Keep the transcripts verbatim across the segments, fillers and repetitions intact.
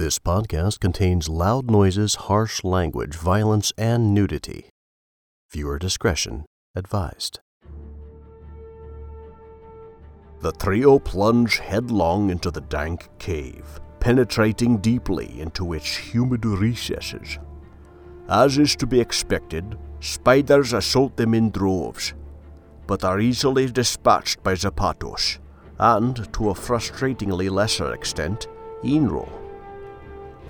This podcast contains loud noises, harsh language, violence, and nudity. Viewer discretion advised. The trio plunge headlong into the dank cave, penetrating deeply into its humid recesses. As is to be expected, spiders assault them in droves, but are easily dispatched by Zapatos, and, to a frustratingly lesser extent, Enro.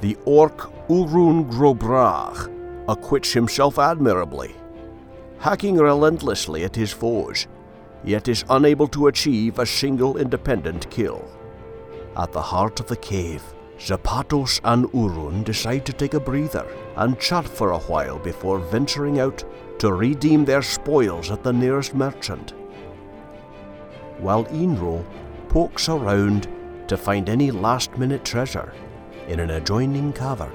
The orc Urun Grobrach acquits himself admirably, hacking relentlessly at his foes, yet is unable to achieve a single independent kill. At the heart of the cave, Zapatos and Urun decide to take a breather and chat for a while before venturing out to redeem their spoils at the nearest merchant, while Enro pokes around to find any last-minute treasure in an adjoining cavern.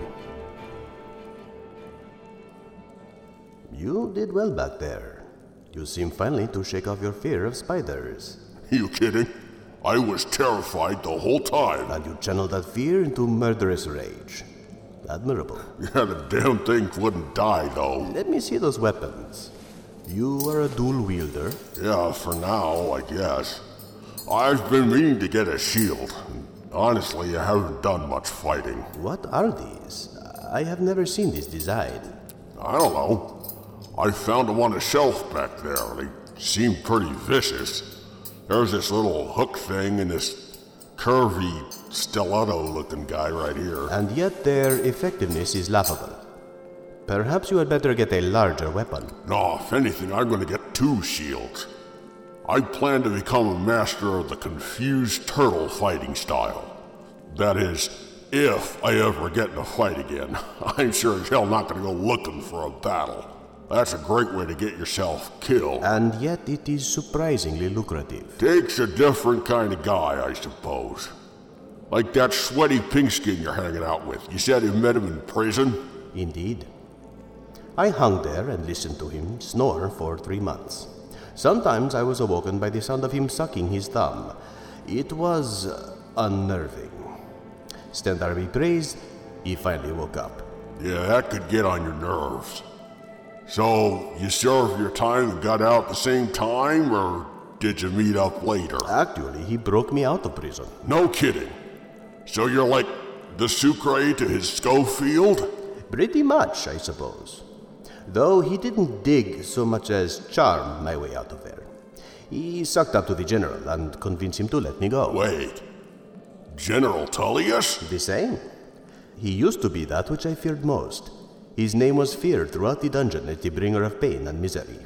You did well back there. You seem finally to shake off your fear of spiders. You kidding? I was terrified the whole time. And you channeled that fear into murderous rage. Admirable. Yeah, the damn thing wouldn't die, though. Let me see those weapons. You are a dual wielder? Yeah, for now, I guess. I've been meaning to get a shield. Honestly, I haven't done much fighting. What are these? I have never seen this design. I don't know. I found them on a shelf back there. They seemed pretty vicious. There's this little hook thing and this curvy, stiletto-looking guy right here. And yet their effectiveness is laughable. Perhaps you had better get a larger weapon. No, if anything, I'm going to get two shields. I plan to become a master of the confused turtle fighting style. That is, if I ever get in a fight again. I'm sure as hell not going to go looking for a battle. That's a great way to get yourself killed. And yet it is surprisingly lucrative. Takes a different kind of guy, I suppose. Like that sweaty pigskin you're hanging out with. You said you met him in prison? Indeed. I hung there and listened to him snore for three months. Sometimes I was awoken by the sound of him sucking his thumb. It was unnerving. Standard be praised, he finally woke up. Yeah, that could get on your nerves. So, you served your time and got out at the same time, or did you meet up later? Actually, he broke me out of prison. No kidding. So you're like the Sucre to his Schofield? Pretty much, I suppose. Though he didn't dig so much as charm my way out of there. He sucked up to the general and convinced him to let me go. Wait. General Tullius? The same. He used to be that which I feared most. His name was feared throughout the dungeon as the bringer of pain and misery.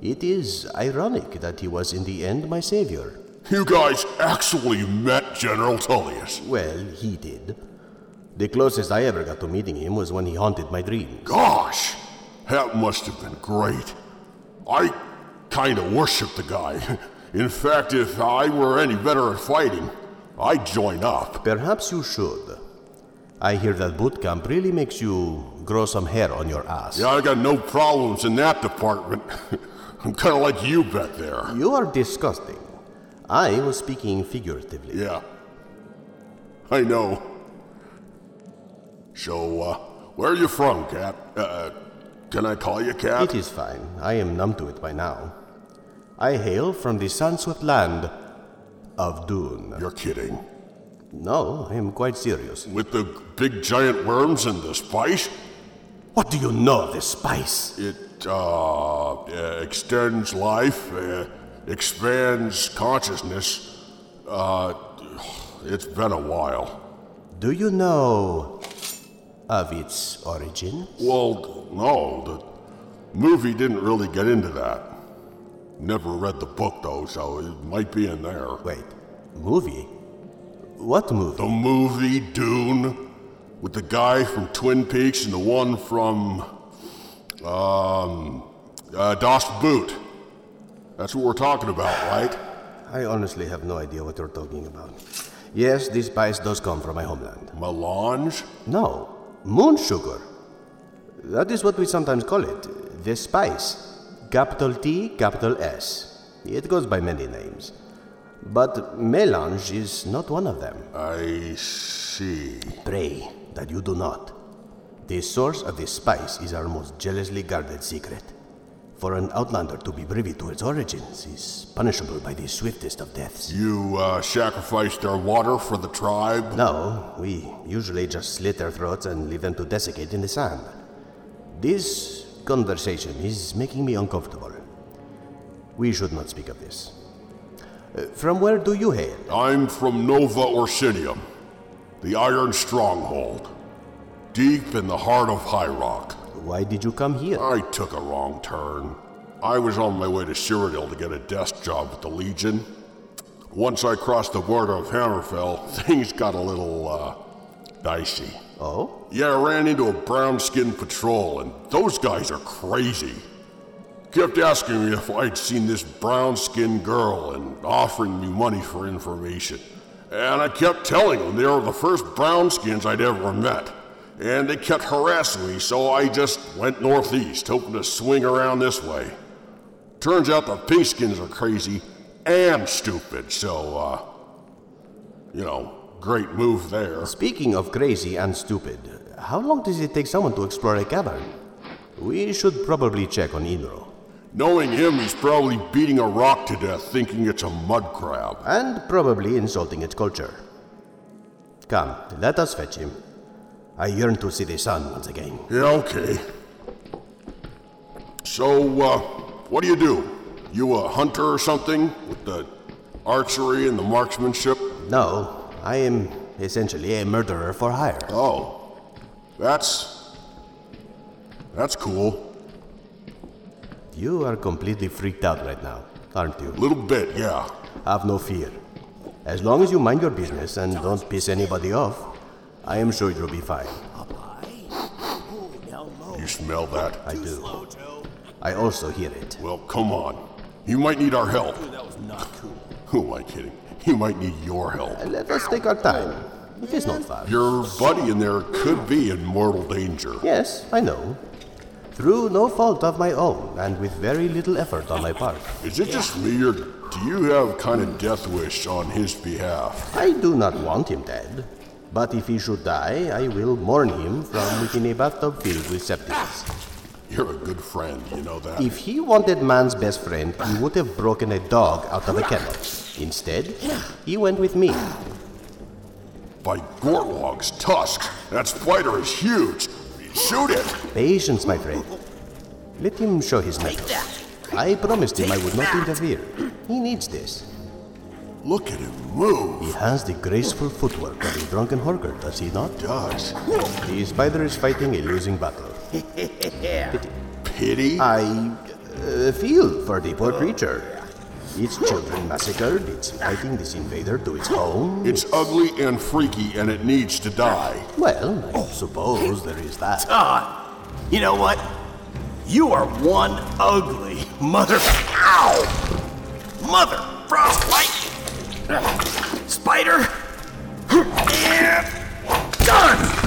It is ironic that he was in the end my savior. You guys actually met General Tullius? Well, he did. The closest I ever got to meeting him was when he haunted my dreams. Gosh! That must have been great. I kinda worship the guy. In fact, if I were any better at fighting, I'd join up. Perhaps you should. I hear that boot camp really makes you grow some hair on your ass. Yeah, I got no problems in that department. I'm kind of like you back there. You are disgusting. I was speaking figuratively. Yeah, I know. So, uh, where are you from, Cap? Uh, can I call you Cap? It is fine. I am numb to it by now. I hail from the sun-swept land of Dune. You're kidding. No, I am quite serious. With the big giant worms and the spice? What do you know of this spice? It, uh, uh extends life, uh, expands consciousness. Uh, it's been a while. Do you know of its origin? Well, no, the movie didn't really get into that. Never read the book, though, so it might be in there. Wait, movie? What movie? The movie Dune, with the guy from Twin Peaks and the one from um, uh, Das Boot. That's what we're talking about, right? I honestly have no idea what you're talking about. Yes, this spice does come from my homeland. Melange? No, moon sugar. That is what we sometimes call it. The spice. Capital T, capital S. It goes by many names. But melange is not one of them. I see. Pray, that you do not. The source of this spice is our most jealously guarded secret. For an outlander to be privy to its origins is punishable by the swiftest of deaths. You, uh, sacrificed our water for the tribe? No, we usually just slit their throats and leave them to desiccate in the sand. This conversation is making me uncomfortable. We should not speak of this. Uh, from where do you hail? I'm from Nova Orsinium, the Iron Stronghold, deep in the heart of High Rock. Why did you come here? I took a wrong turn. I was on my way to Cyrodiil to get a desk job at the Legion. Once I crossed the border of Hammerfell, things got a little, uh, dicey. Oh? Yeah, I ran into a brown-skinned patrol, and those guys are crazy. Kept asking me if I'd seen this brown-skinned girl and offering me money for information. And I kept telling them they were the first brownskins I'd ever met. And they kept harassing me, so I just went northeast, hoping to swing around this way. Turns out the pinkskins are crazy and stupid, so, uh, you know, great move there. Speaking of crazy and stupid, how long does it take someone to explore a cavern? We should probably check on Enro. Knowing him, he's probably beating a rock to death thinking it's a mud crab. And probably insulting its culture. Come, let us fetch him. I yearn to see the sun once again. Yeah, okay. So, uh, what do you do? You a hunter or something? With the archery and the marksmanship? No, I am essentially a murderer for hire. Oh, that's... that's cool. You are completely freaked out right now, aren't you? A little bit, yeah. Have no fear. As long as you mind your business and don't piss anybody off, I am sure you'll be fine. You smell that? I do. I also hear it. Well, come on. You might need our help. That was not cool. Who am I kidding? You might need your help. Uh, let us take our time. It is not far. Your buddy in there could be in mortal danger. Yes, I know. Through no fault of my own, and with very little effort on my part. Is it just me, or do you have kind of death wish on his behalf? I do not want him dead, but if he should die, I will mourn him from within a bathtub filled with sceptics. You're a good friend, you know that. If he wanted man's best friend, he would have broken a dog out of a kennel. Instead, he went with me. By Gortlog's tusk, that spider is huge! Shoot it! Patience, my friend. Let him show his mettle. I promised him I would not interfere. He needs this. Look at him move. He has the graceful footwork of a drunken horker, does he not? Does. The spider is fighting a losing battle. Pity. Pity? I uh, feel for the poor creature. Its children massacred, it's fighting this invader to its home. It's ugly and freaky, and it needs to die. Well, I oh. suppose there is that. Todd, you know what? You are one ugly mother... Ow! Mother frostbite! Spider! And... done!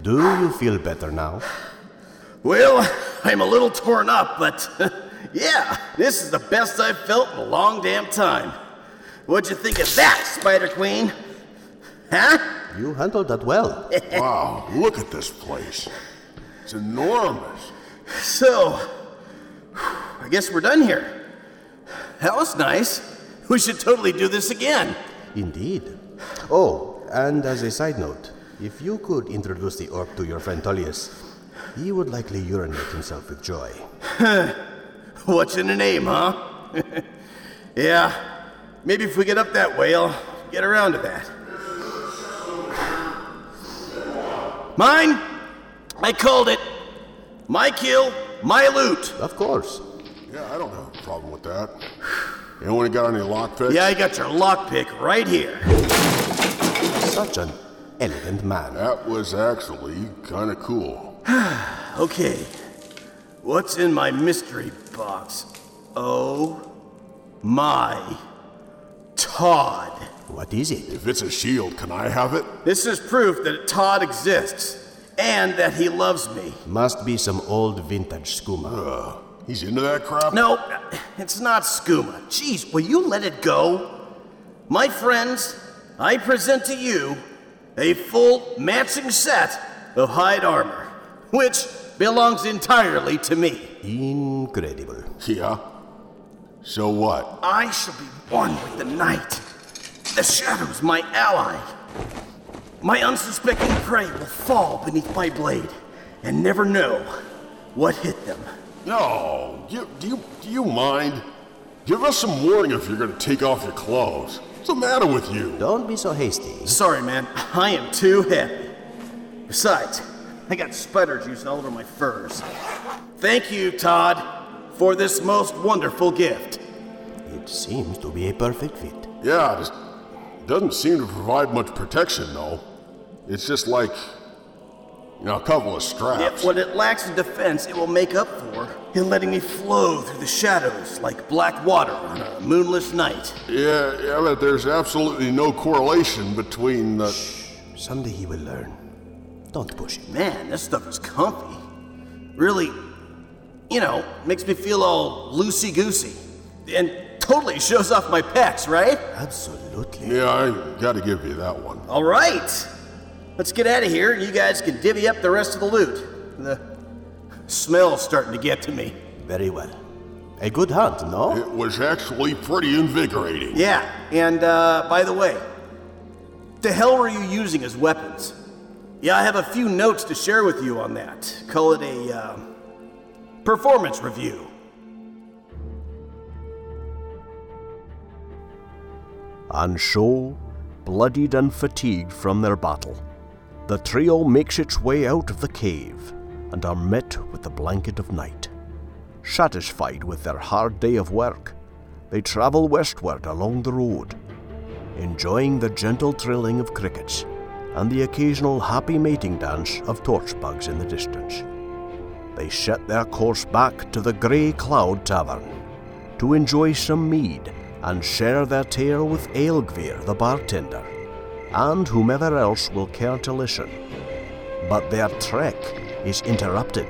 Do you feel better now? Well, I'm a little torn up, but yeah, this is the best I've felt in a long damn time. What'd you think of that, Spider Queen? Huh? You handled that well. Wow, look at this place. It's enormous. So, I guess we're done here. That was nice. We should totally do this again. Indeed. Oh, and as a side note, if you could introduce the orc to your friend Tullius, he would likely urinate himself with joy. What's in the name, huh? Yeah, maybe if we get up that way, I'll get around to that. Mine? I called it. My kill, my loot. Of course. Yeah, I don't have a problem with that. Anyone got any lockpicks? Yeah, I got your lockpick right here. Such an elegant man. That was actually kind of cool. Okay, what's in my mystery box? Oh my Todd. What is it? If it's a shield, can I have it? This is proof that Todd exists and that he loves me. Must be some old vintage skooma. Uh, he's into that crap? No, it's not skooma. Jeez, will you let it go? My friends, I present to you a full matching set of hide armor, which belongs entirely to me. Incredible. Yeah? So what? I shall be one with the night. The shadow's my ally. My unsuspecting prey will fall beneath my blade and never know what hit them. No, you, do you, do you mind? Give us some warning if you're going to take off your clothes. What's the matter with you? Don't be so hasty. Sorry, man. I am too happy. Besides, I got spider juice all over my furs. Thank you, Todd, for this most wonderful gift. It seems to be a perfect fit. Yeah, it just doesn't seem to provide much protection, though. It's just like, you know, a couple of straps. Yet what it lacks in defense, it will make up for in letting me flow through the shadows like black water on a moonless night. Yeah, yeah, but there's absolutely no correlation between the... Shh, someday he will learn. Don't push it. Man, this stuff is comfy. Really, you know, makes me feel all loosey-goosey. And totally shows off my pecs, right? Absolutely. Yeah, I gotta give you that one. All right. Let's get out of here, and you guys can divvy up the rest of the loot. The smell's starting to get to me. Very well. A good hunt, no? It was actually pretty invigorating. Yeah, and uh, by the way, what the hell were you using as weapons? Yeah, I have a few notes to share with you on that. Call it a, uh, performance review. On shoal, bloodied and fatigued from their battle, the trio makes its way out of the cave and are met with the blanket of night. Satisfied with their hard day of work, they travel westward along the road, enjoying the gentle trilling of crickets and the occasional happy mating dance of torchbugs in the distance. They set their course back to the Grey Cloud Tavern to enjoy some mead and share their tale with Elgvir, the bartender, and whomever else will care to listen. But their trek is interrupted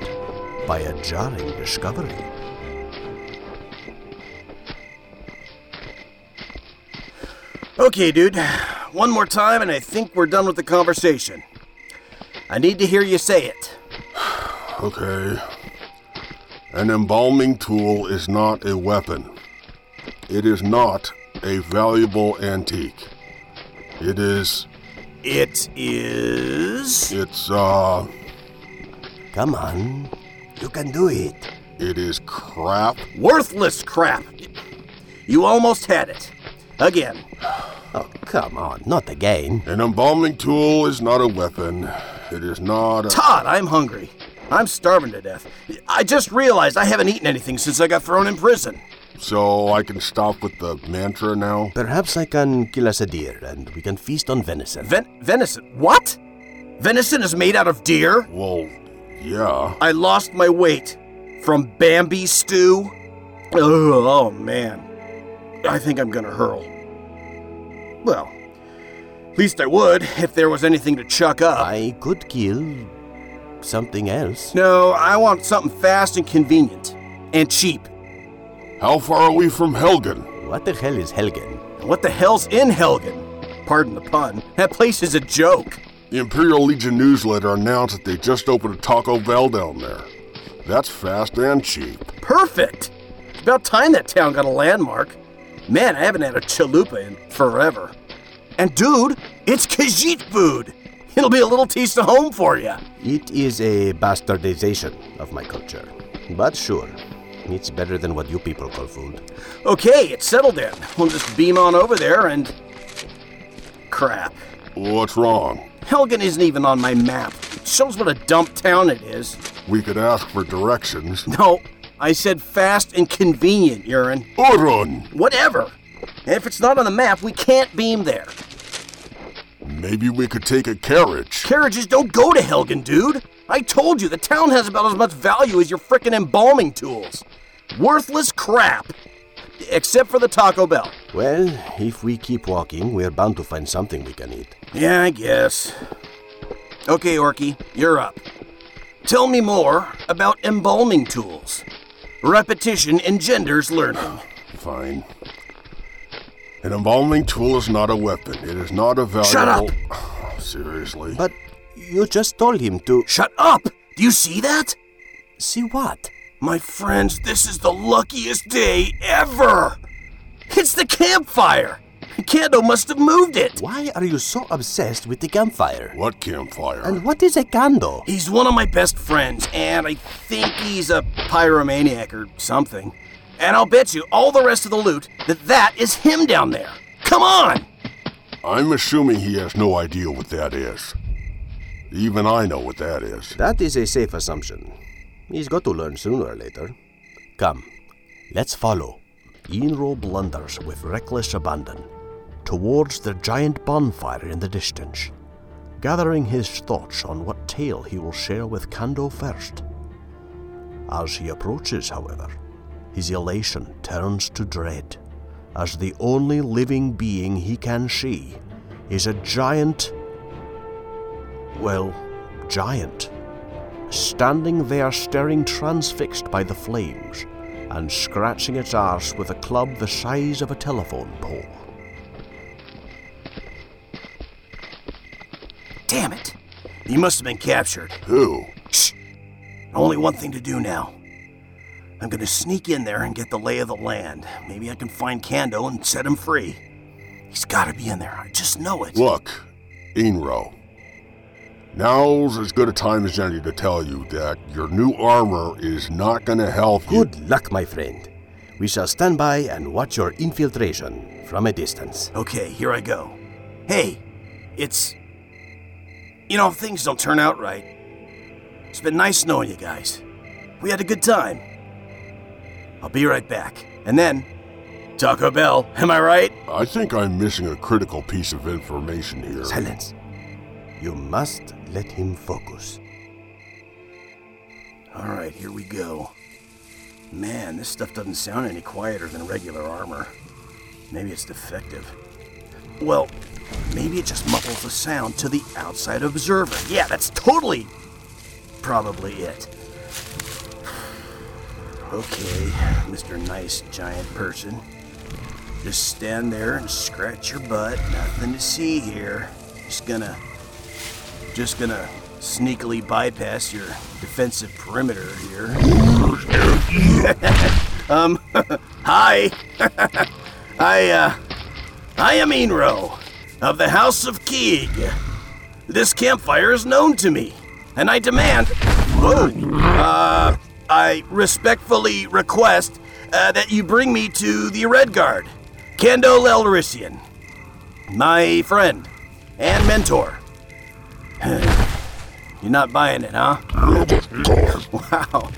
by a jarring discovery. Okay, dude. One more time, and I think we're done with the conversation. I need to hear you say it. Okay. An embalming tool is not a weapon. It is not a valuable antique. It is... It is... It's, uh... Come on. You can do it. It is crap. Worthless crap. You almost had it. Again. Oh, come on, not again. An embalming tool is not a weapon. It is not a... Todd, I'm hungry. I'm starving to death. I just realized I haven't eaten anything since I got thrown in prison. So I can stop with the mantra now? Perhaps I can kill us a deer and we can feast on venison. Ven- venison? What? Venison is made out of deer? Well, yeah. I lost my weight from Bambi stew. Oh, oh man. I think I'm gonna hurl. Well, at least I would, if there was anything to chuck up. I could kill something else. No, I want something fast and convenient. And cheap. How far are we from Helgen? What the hell is Helgen? And what the hell's in Helgen? Pardon the pun. That place is a joke. The Imperial Legion newsletter announced that they just opened a Taco Bell down there. That's fast and cheap. Perfect! It's about time that town got a landmark. Man, I haven't had a chalupa in forever. And dude, it's Khajiit food. It'll be a little taste of home for you. It is a bastardization of my culture. But sure, it's better than what you people call food. Okay, it's settled then. We'll just beam on over there and... Crap. What's wrong? Helgen isn't even on my map. It shows what a dump town it is. We could ask for directions. No. I said fast and convenient, Urun. Urun! Whatever. And if it's not on the map, we can't beam there. Maybe we could take a carriage. Carriages don't go to Helgen, dude. I told you, the town has about as much value as your frickin' embalming tools. Worthless crap. Except for the Taco Bell. Well, if we keep walking, we're bound to find something we can eat. Yeah, I guess. Okay, Orky, you're up. Tell me more about embalming tools. Repetition engenders learning. Fine. An embalming tool is not a weapon. It is not a valuable... Shut up! Oh, seriously. But you just told him to... Shut up! Do you see that? See what? My friends, this is the luckiest day ever! It's the campfire! Kendo must have moved it! Why are you so obsessed with the campfire? What campfire? And what is a Kendo? He's one of my best friends, and I think he's a pyromaniac or something. And I'll bet you all the rest of the loot that that is him down there. Come on! I'm assuming he has no idea what that is. Even I know what that is. That is a safe assumption. He's got to learn sooner or later. Come, let's follow. Enro blunders with reckless abandon towards the giant bonfire in the distance, gathering his thoughts on what tale he will share with Kando first. As he approaches, however, his elation turns to dread, as the only living being he can see is a giant, well, giant, standing there staring transfixed by the flames and scratching its arse with a club the size of a telephone pole. Damn it! He must have been captured. Who? Shh! Only one thing to do now. I'm gonna sneak in there and get the lay of the land. Maybe I can find Kando and set him free. He's gotta be in there, I just know it. Look, Enro, now's as good a time as any to tell you that your new armor is not gonna help you. Good luck, my friend. We shall stand by and watch your infiltration from a distance. Okay, here I go. Hey, it's... You know, if things don't turn out right, it's been nice knowing you guys. We had a good time. I'll be right back. And then, Taco Bell, am I right? I think I'm missing a critical piece of information here. Silence. You must let him focus. All right, here we go. Man, this stuff doesn't sound any quieter than regular armor. Maybe it's defective. Well, maybe it just muffles the sound to the outside observer. Yeah, that's totally probably it. Okay, Mister Nice Giant Person. Just stand there and scratch your butt. Nothing to see here. Just gonna... Just gonna sneakily bypass your defensive perimeter here. um, hi! I, uh... I am Enro, of the House of Keeg. This campfire is known to me, and I demand... Whoa! Uh... I respectfully request uh, that you bring me to the Red Guard, Kendo Lelrician, my friend and mentor. You're not buying it, huh? Wow.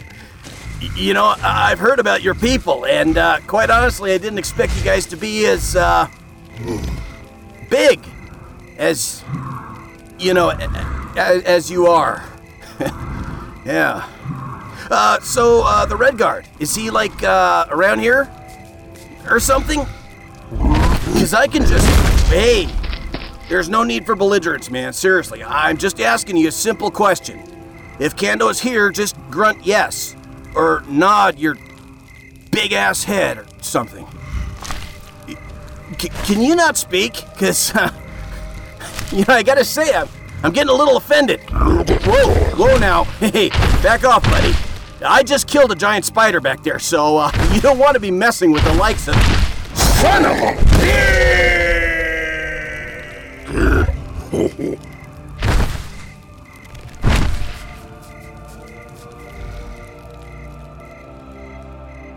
You know, I've heard about your people, and uh, quite honestly, I didn't expect you guys to be as uh, big as, you know, as you are. Yeah. Uh, so, uh, the Red Guard, is he, like, uh, around here? Or something? Because I can just... Hey, there's no need for belligerence, man. Seriously, I'm just asking you a simple question. If Kendo is here, just grunt yes. Or nod your big-ass head or something. C- can you not speak? Because, uh, you know, I gotta say, I'm, I'm getting a little offended. Whoa, whoa now. Hey, back off, buddy. I just killed a giant spider back there, so uh, you don't want to be messing with the likes of... Son of a bitch!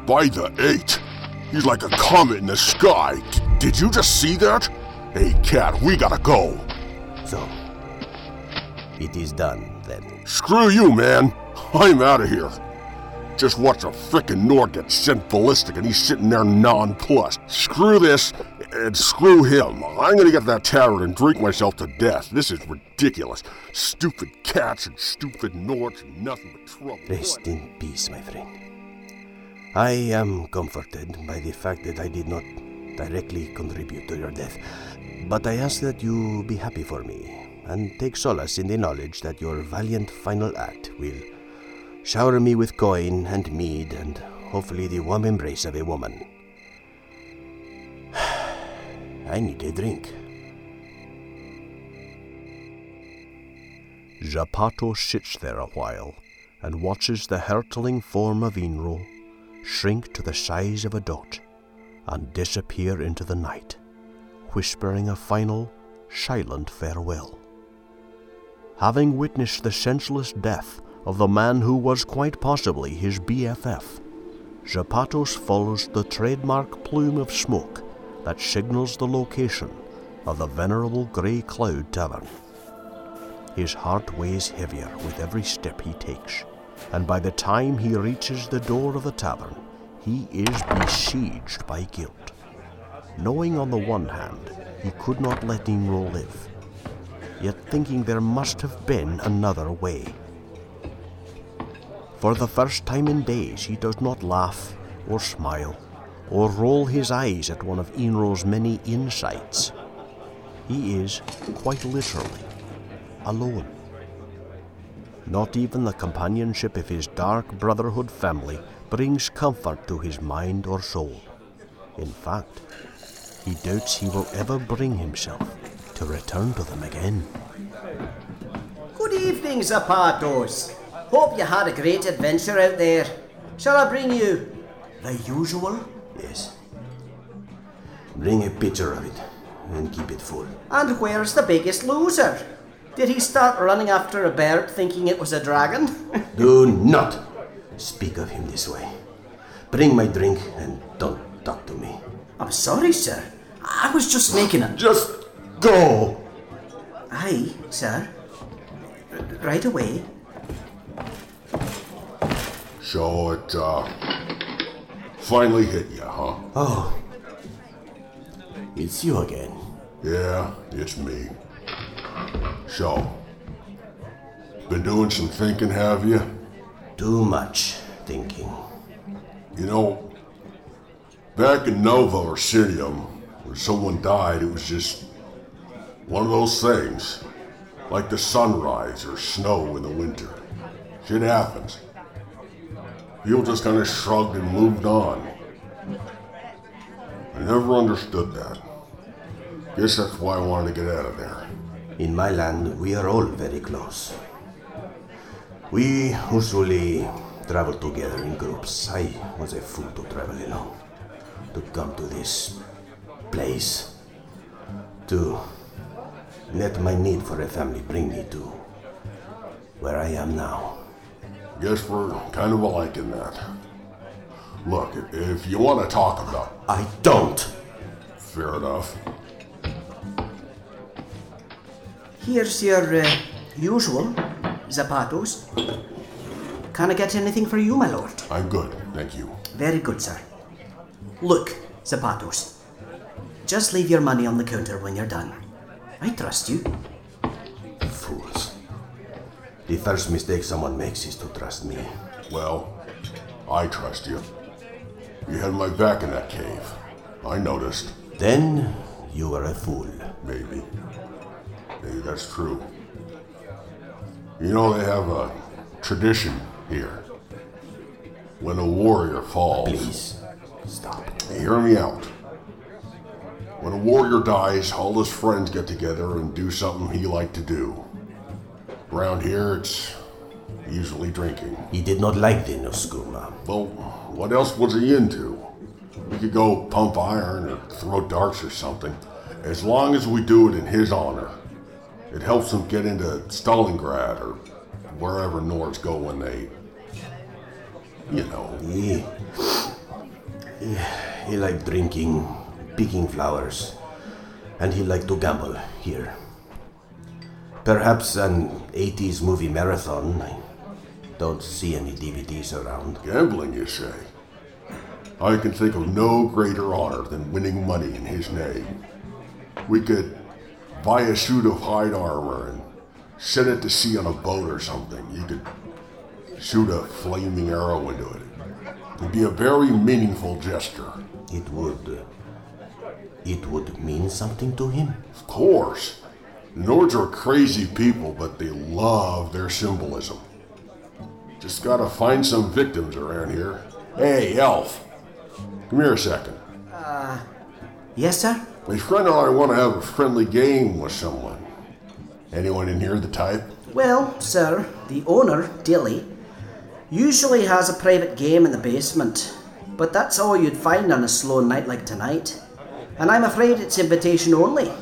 By the eight, he's like a comet in the sky. D- did you just see that? Hey, cat, we gotta go. So, it is done, then. Screw you, man. I'm out of here. Just watch a frickin' Nord get sent ballistic and he's sitting there nonplussed. Screw this and screw him. I'm gonna get that tavern and drink myself to death. This is ridiculous. Stupid cats and stupid Nords and nothing but trouble. Rest in peace, my friend. I am comforted by the fact that I did not directly contribute to your death, but I ask that you be happy for me and take solace in the knowledge that your valiant final act will shower me with coin and mead and hopefully the warm embrace of a woman. I need a drink. Zapato sits there a while and watches the hurtling form of Enro shrink to the size of a dot and disappear into the night, whispering a final, silent farewell. Having witnessed the senseless death of the man who was quite possibly his B F F, Zapatos follows the trademark plume of smoke that signals the location of the venerable Grey Cloud Tavern. His heart weighs heavier with every step he takes, and by the time he reaches the door of the tavern, he is besieged by guilt. Knowing on the one hand he could not let Enro live, yet thinking there must have been another way. For the first time in days, he does not laugh, or smile, or roll his eyes at one of Enro's many insights. He is, quite literally, alone. Not even the companionship of his Dark Brotherhood family brings comfort to his mind or soul. In fact, he doubts he will ever bring himself to return to them again. Good evening, Zapatos. Hope you had a great adventure out there. Shall I bring you the usual? Yes. Bring a pitcher of it and keep it full. And where's the biggest loser? Did he start running after a bird thinking it was a dragon? Do not speak of him this way. Bring my drink and don't talk to me. I'm sorry, sir. I was just making a... Just go! Aye, sir. Right away. So it, uh, finally hit you, huh? Oh. It's you again. Yeah, it's me. So, been doing some thinking, have you? Too much thinking. You know, back in Nova Orsinium, when someone died, it was just one of those things. Like the sunrise or snow in the winter. Shit happens. People just kind of shrugged and moved on. I never understood that. Guess that's why I wanted to get out of there. In my land, we are all very close. We usually travel together in groups. I was a fool to travel alone, to come to this place, to let my need for a family bring me to where I am now. Guess we're kind of alike in that. Look, if you want to talk about... I don't! Fair enough. Here's your uh, usual, Zapatos. Can I get anything for you, my lord? I'm good, thank you. Very good, sir. Look, Zapatos. Just leave your money on the counter when you're done. I trust you. Fools. The first mistake someone makes is to trust me. Well, I trust you. You had my back in that cave. I noticed. Then you were a fool. Maybe. Maybe that's true. You know, they have a tradition here. When a warrior falls... Please, stop. Hear me out. When a warrior dies, all his friends get together and do something he liked to do. Around here, it's usually drinking. He did not like the Noskuma. Well, what else was he into? We could go pump iron or throw darts or something. As long as we do it in his honor. It helps him get into Stalingrad or wherever Nords go when they, you know. He, he, he liked drinking, picking flowers, and he liked to gamble here. Perhaps an eighties movie marathon. I don't see any D V Ds around. Gambling, you say? I can think of no greater honor than winning money in his name. We could buy a suit of hide armor and send it to sea on a boat or something. You could shoot a flaming arrow into it. It'd be a very meaningful gesture. It would... It would mean something to him? Of course. Nords are crazy people, but they love their symbolism. Just gotta find some victims around here. Hey, Elf! Come here a second. Uh, yes, sir? My friend and I want to have a friendly game with someone. Anyone in here the type? Well, sir, the owner, Dilly, usually has a private game in the basement, but that's all you'd find on a slow night like tonight. And I'm afraid it's invitation only.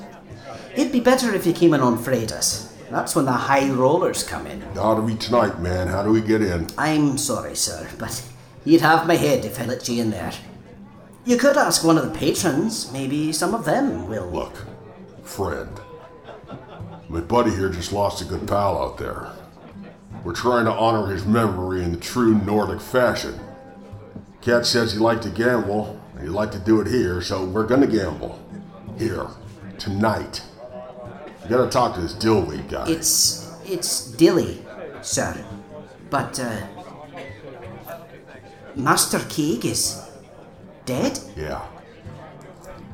It'd be better if you came in on Fridays. That's when the high rollers come in. That'll be tonight, man. How do we get in? I'm sorry, sir, but you'd have my head if I let you in there. You could ask one of the patrons. Maybe some of them will. Look, friend. My buddy here just lost a good pal out there. We're trying to honor his memory in the true Nordic fashion. Cat says he liked to gamble, and he liked to do it here, so we're gonna gamble. Here. Tonight. You gotta talk to this Dilly guy. It's... it's Dilly, sir. But, uh... Master Keeg is... dead? Yeah.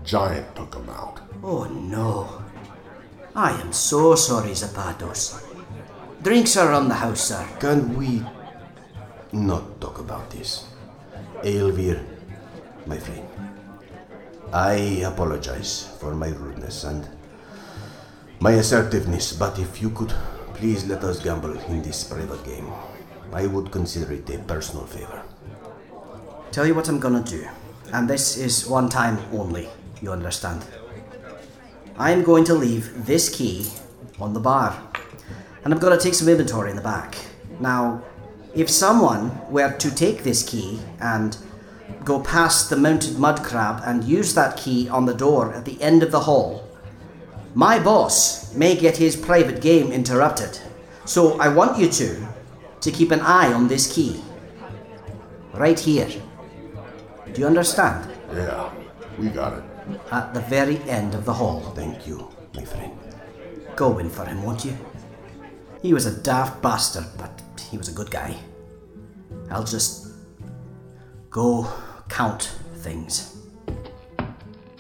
Giant took him out. Oh, no. I am so sorry, Zapatos. Drinks are on the house, sir. Can we... not talk about this? Elgvir, my friend. I apologize for my rudeness and... my assertiveness, but if you could please let us gamble in this private game, I would consider it a personal favor. Tell you what I'm gonna do, and this is one time only, you understand. I'm going to leave this key on the bar, and I'm gonna take some inventory in the back. Now, if someone were to take this key and go past the mounted mud crab and use that key on the door at the end of the hall, my boss may get his private game interrupted, so I want you two to keep an eye on this key. Right here. Do you understand? Yeah, we got it. At the very end of the hall. Thank you, my friend. Go in for him, won't you? He was a daft bastard, but he was a good guy. I'll just go count things.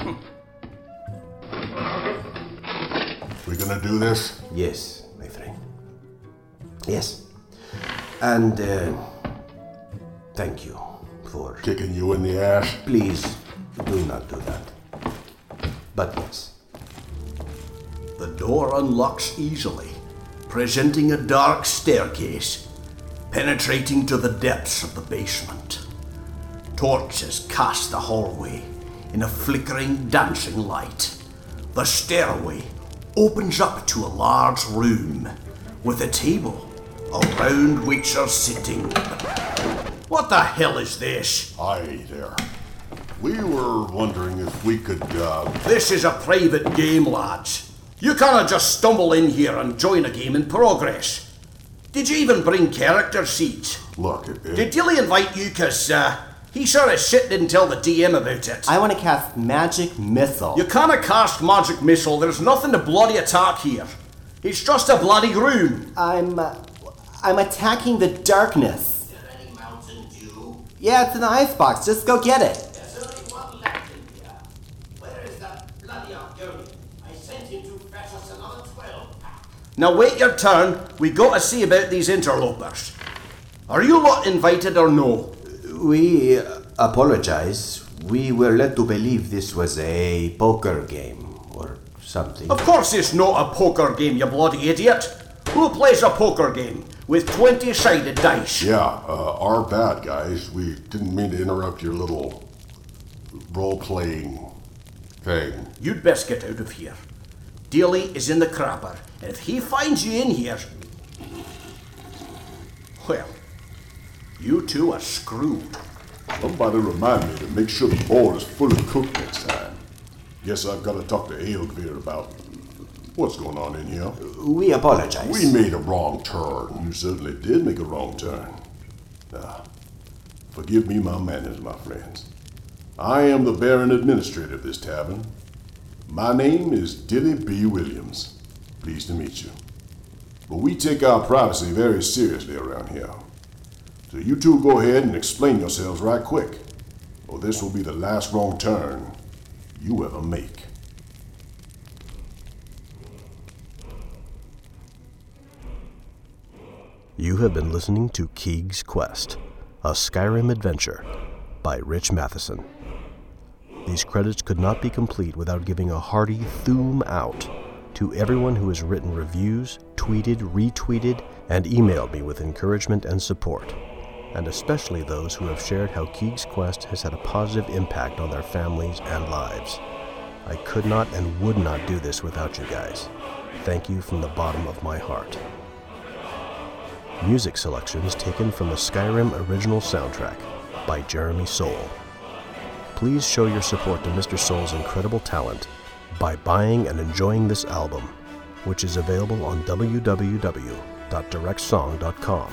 We gonna do this? Yes, my friend. Yes. And, uh, thank you for... kicking you in the ass? Please, do not do that. But yes. The door unlocks easily, presenting a dark staircase, penetrating to the depths of the basement. Torches cast the hallway in a flickering, dancing light. The stairway opens up to a large room with a table around which are sitting... What the hell is this? Hi there. We were wondering if we could, uh... This is a private game, lads. You can't just stumble in here and join a game in progress. Did you even bring character sheets? Look, it... it... Did Dilly invite you? Because, uh... he sort of shit didn't tell the D M about it. I want to cast Magic Missile. You can't cast Magic Missile. There's nothing to bloody attack here. It's just a bloody room. I'm... Uh, I'm attacking the darkness. Is there any Mountain Dew? Yeah, it's in the icebox. Just go get it. There's only one left in here. Where is that bloody Argonian? I sent him to fetch us another twelve pack. Now wait your turn. We got to see about these interlopers. Are you lot invited or no? We apologize. We were led to believe this was a poker game or something. Of course it's not a poker game, you bloody idiot. Who plays a poker game with twenty-sided dice? Yeah, uh, our bad, guys. We didn't mean to interrupt your little role-playing thing. You'd best get out of here. Dilly is in the crapper, and if he finds you in here... well... you two are screwed. Somebody remind me to make sure the board is fully cooked next time. Guess I've got to talk to Elgvir about what's going on in here. We apologize. We made a wrong turn. You certainly did make a wrong turn. Now, forgive me my manners, my friends. I am the Baron Administrator of this tavern. My name is Dilly B. Williams. Pleased to meet you. But we take our privacy very seriously around here. So you two go ahead and explain yourselves right quick, or this will be the last wrong turn you ever make. You have been listening to Keeg's Quest, a Skyrim adventure by Rich Matheson. These credits could not be complete without giving a hearty thoom out to everyone who has written reviews, tweeted, retweeted, and emailed me with encouragement and support, and especially those who have shared how Keeg's Quest has had a positive impact on their families and lives. I could not and would not do this without you guys. Thank you from the bottom of my heart. Music selections taken from the Skyrim original soundtrack by Jeremy Soule. Please show your support to Mister Soule's incredible talent by buying and enjoying this album, which is available on w w w dot direct song dot com.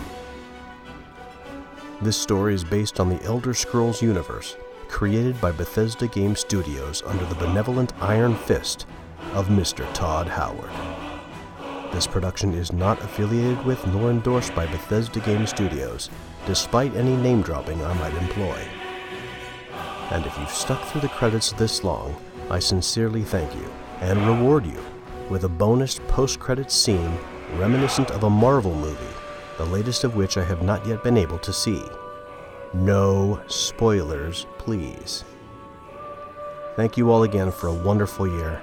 This story is based on the Elder Scrolls universe, created by Bethesda Game Studios under the benevolent iron fist of Mister Todd Howard. This production is not affiliated with nor endorsed by Bethesda Game Studios, despite any name-dropping I might employ. And if you've stuck through the credits this long, I sincerely thank you and reward you with a bonus post-credits scene reminiscent of a Marvel movie, the latest of which I have not yet been able to see. No spoilers, please. Thank you all again for a wonderful year,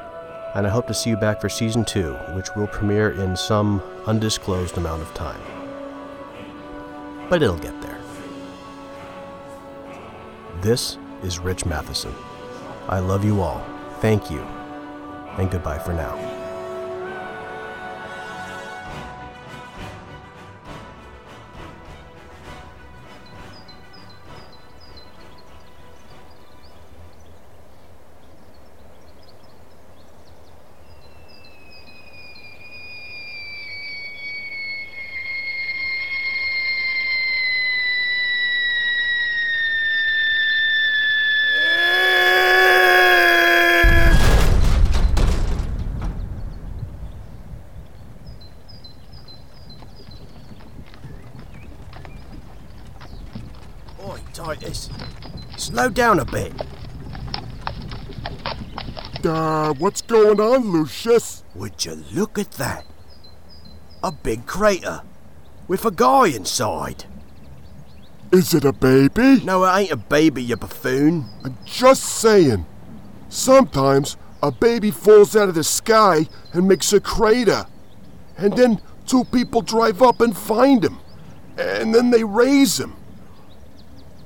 and I hope to see you back for Season two, which will premiere in some undisclosed amount of time. But it'll get there. This is Rich Matheson. I love you all, thank you, and goodbye for now. Titus, slow down a bit. Uh, what's going on, Lucius? Would you look at that? A big crater, with a guy inside. Is it a baby? No, it ain't a baby, you buffoon. I'm just saying, sometimes a baby falls out of the sky and makes a crater, and then two people drive up and find him, and then they raise him.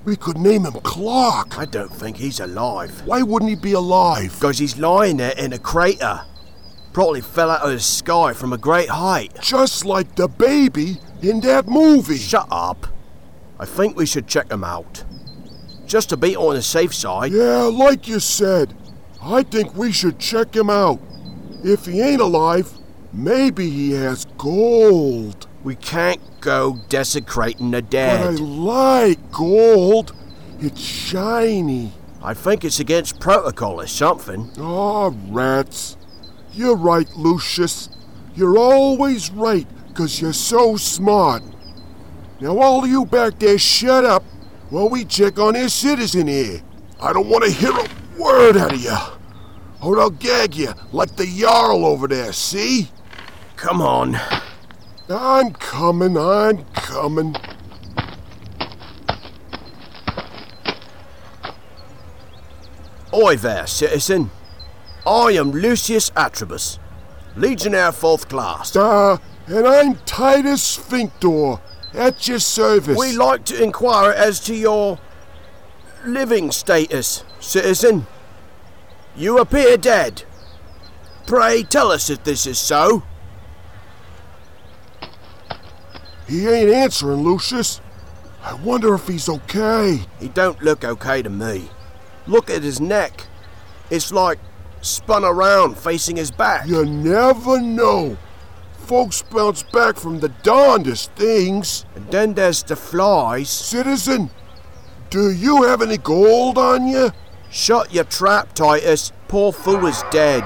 We could name him Clark. I don't think he's alive. Why wouldn't he be alive? Because he's lying there in a crater. Probably fell out of the sky from a great height. Just like the baby in that movie. Shut up. I think we should check him out. Just to be on the safe side. Yeah, like you said. I think we should check him out. If he ain't alive, maybe he has gold. We can't go desecrating the dead. But I like gold. It's shiny. I think it's against protocol or something. Aw, oh, rats. You're right, Lucius. You're always right, because you're so smart. Now all of you back there shut up while we check on this citizen here. I don't want to hear a word out of you, or I'll gag you like the Jarl over there, see? Come on. I'm coming, I'm coming. Oi there, citizen. I am Lucius Atribus, Legionnaire fourth Class. Ah, uh, and I'm Titus Sphinctor, at your service. We like to inquire as to your living status, citizen. You appear dead. Pray tell us if this is so. He ain't answering, Lucius. I wonder if he's okay. He don't look okay to me. Look at his neck. It's like spun around facing his back. You never know. Folks bounce back from the darndest things. And then there's the flies. Citizen, do you have any gold on you? Shut your trap, Titus. Poor fool is dead.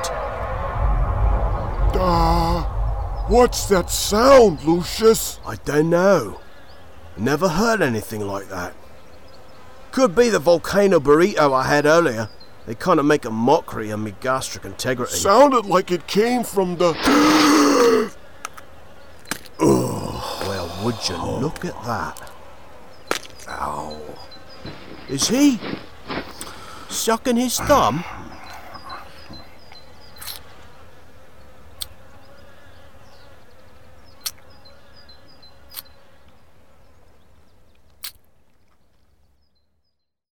Ah. Uh... What's that sound, Lucius? I don't know. Never heard anything like that. Could be the volcano burrito I had earlier. They kind of make a mockery of me gastric integrity. Sounded like it came from the... Oh, well, would you look at that? Ow. Is he... sucking his thumb?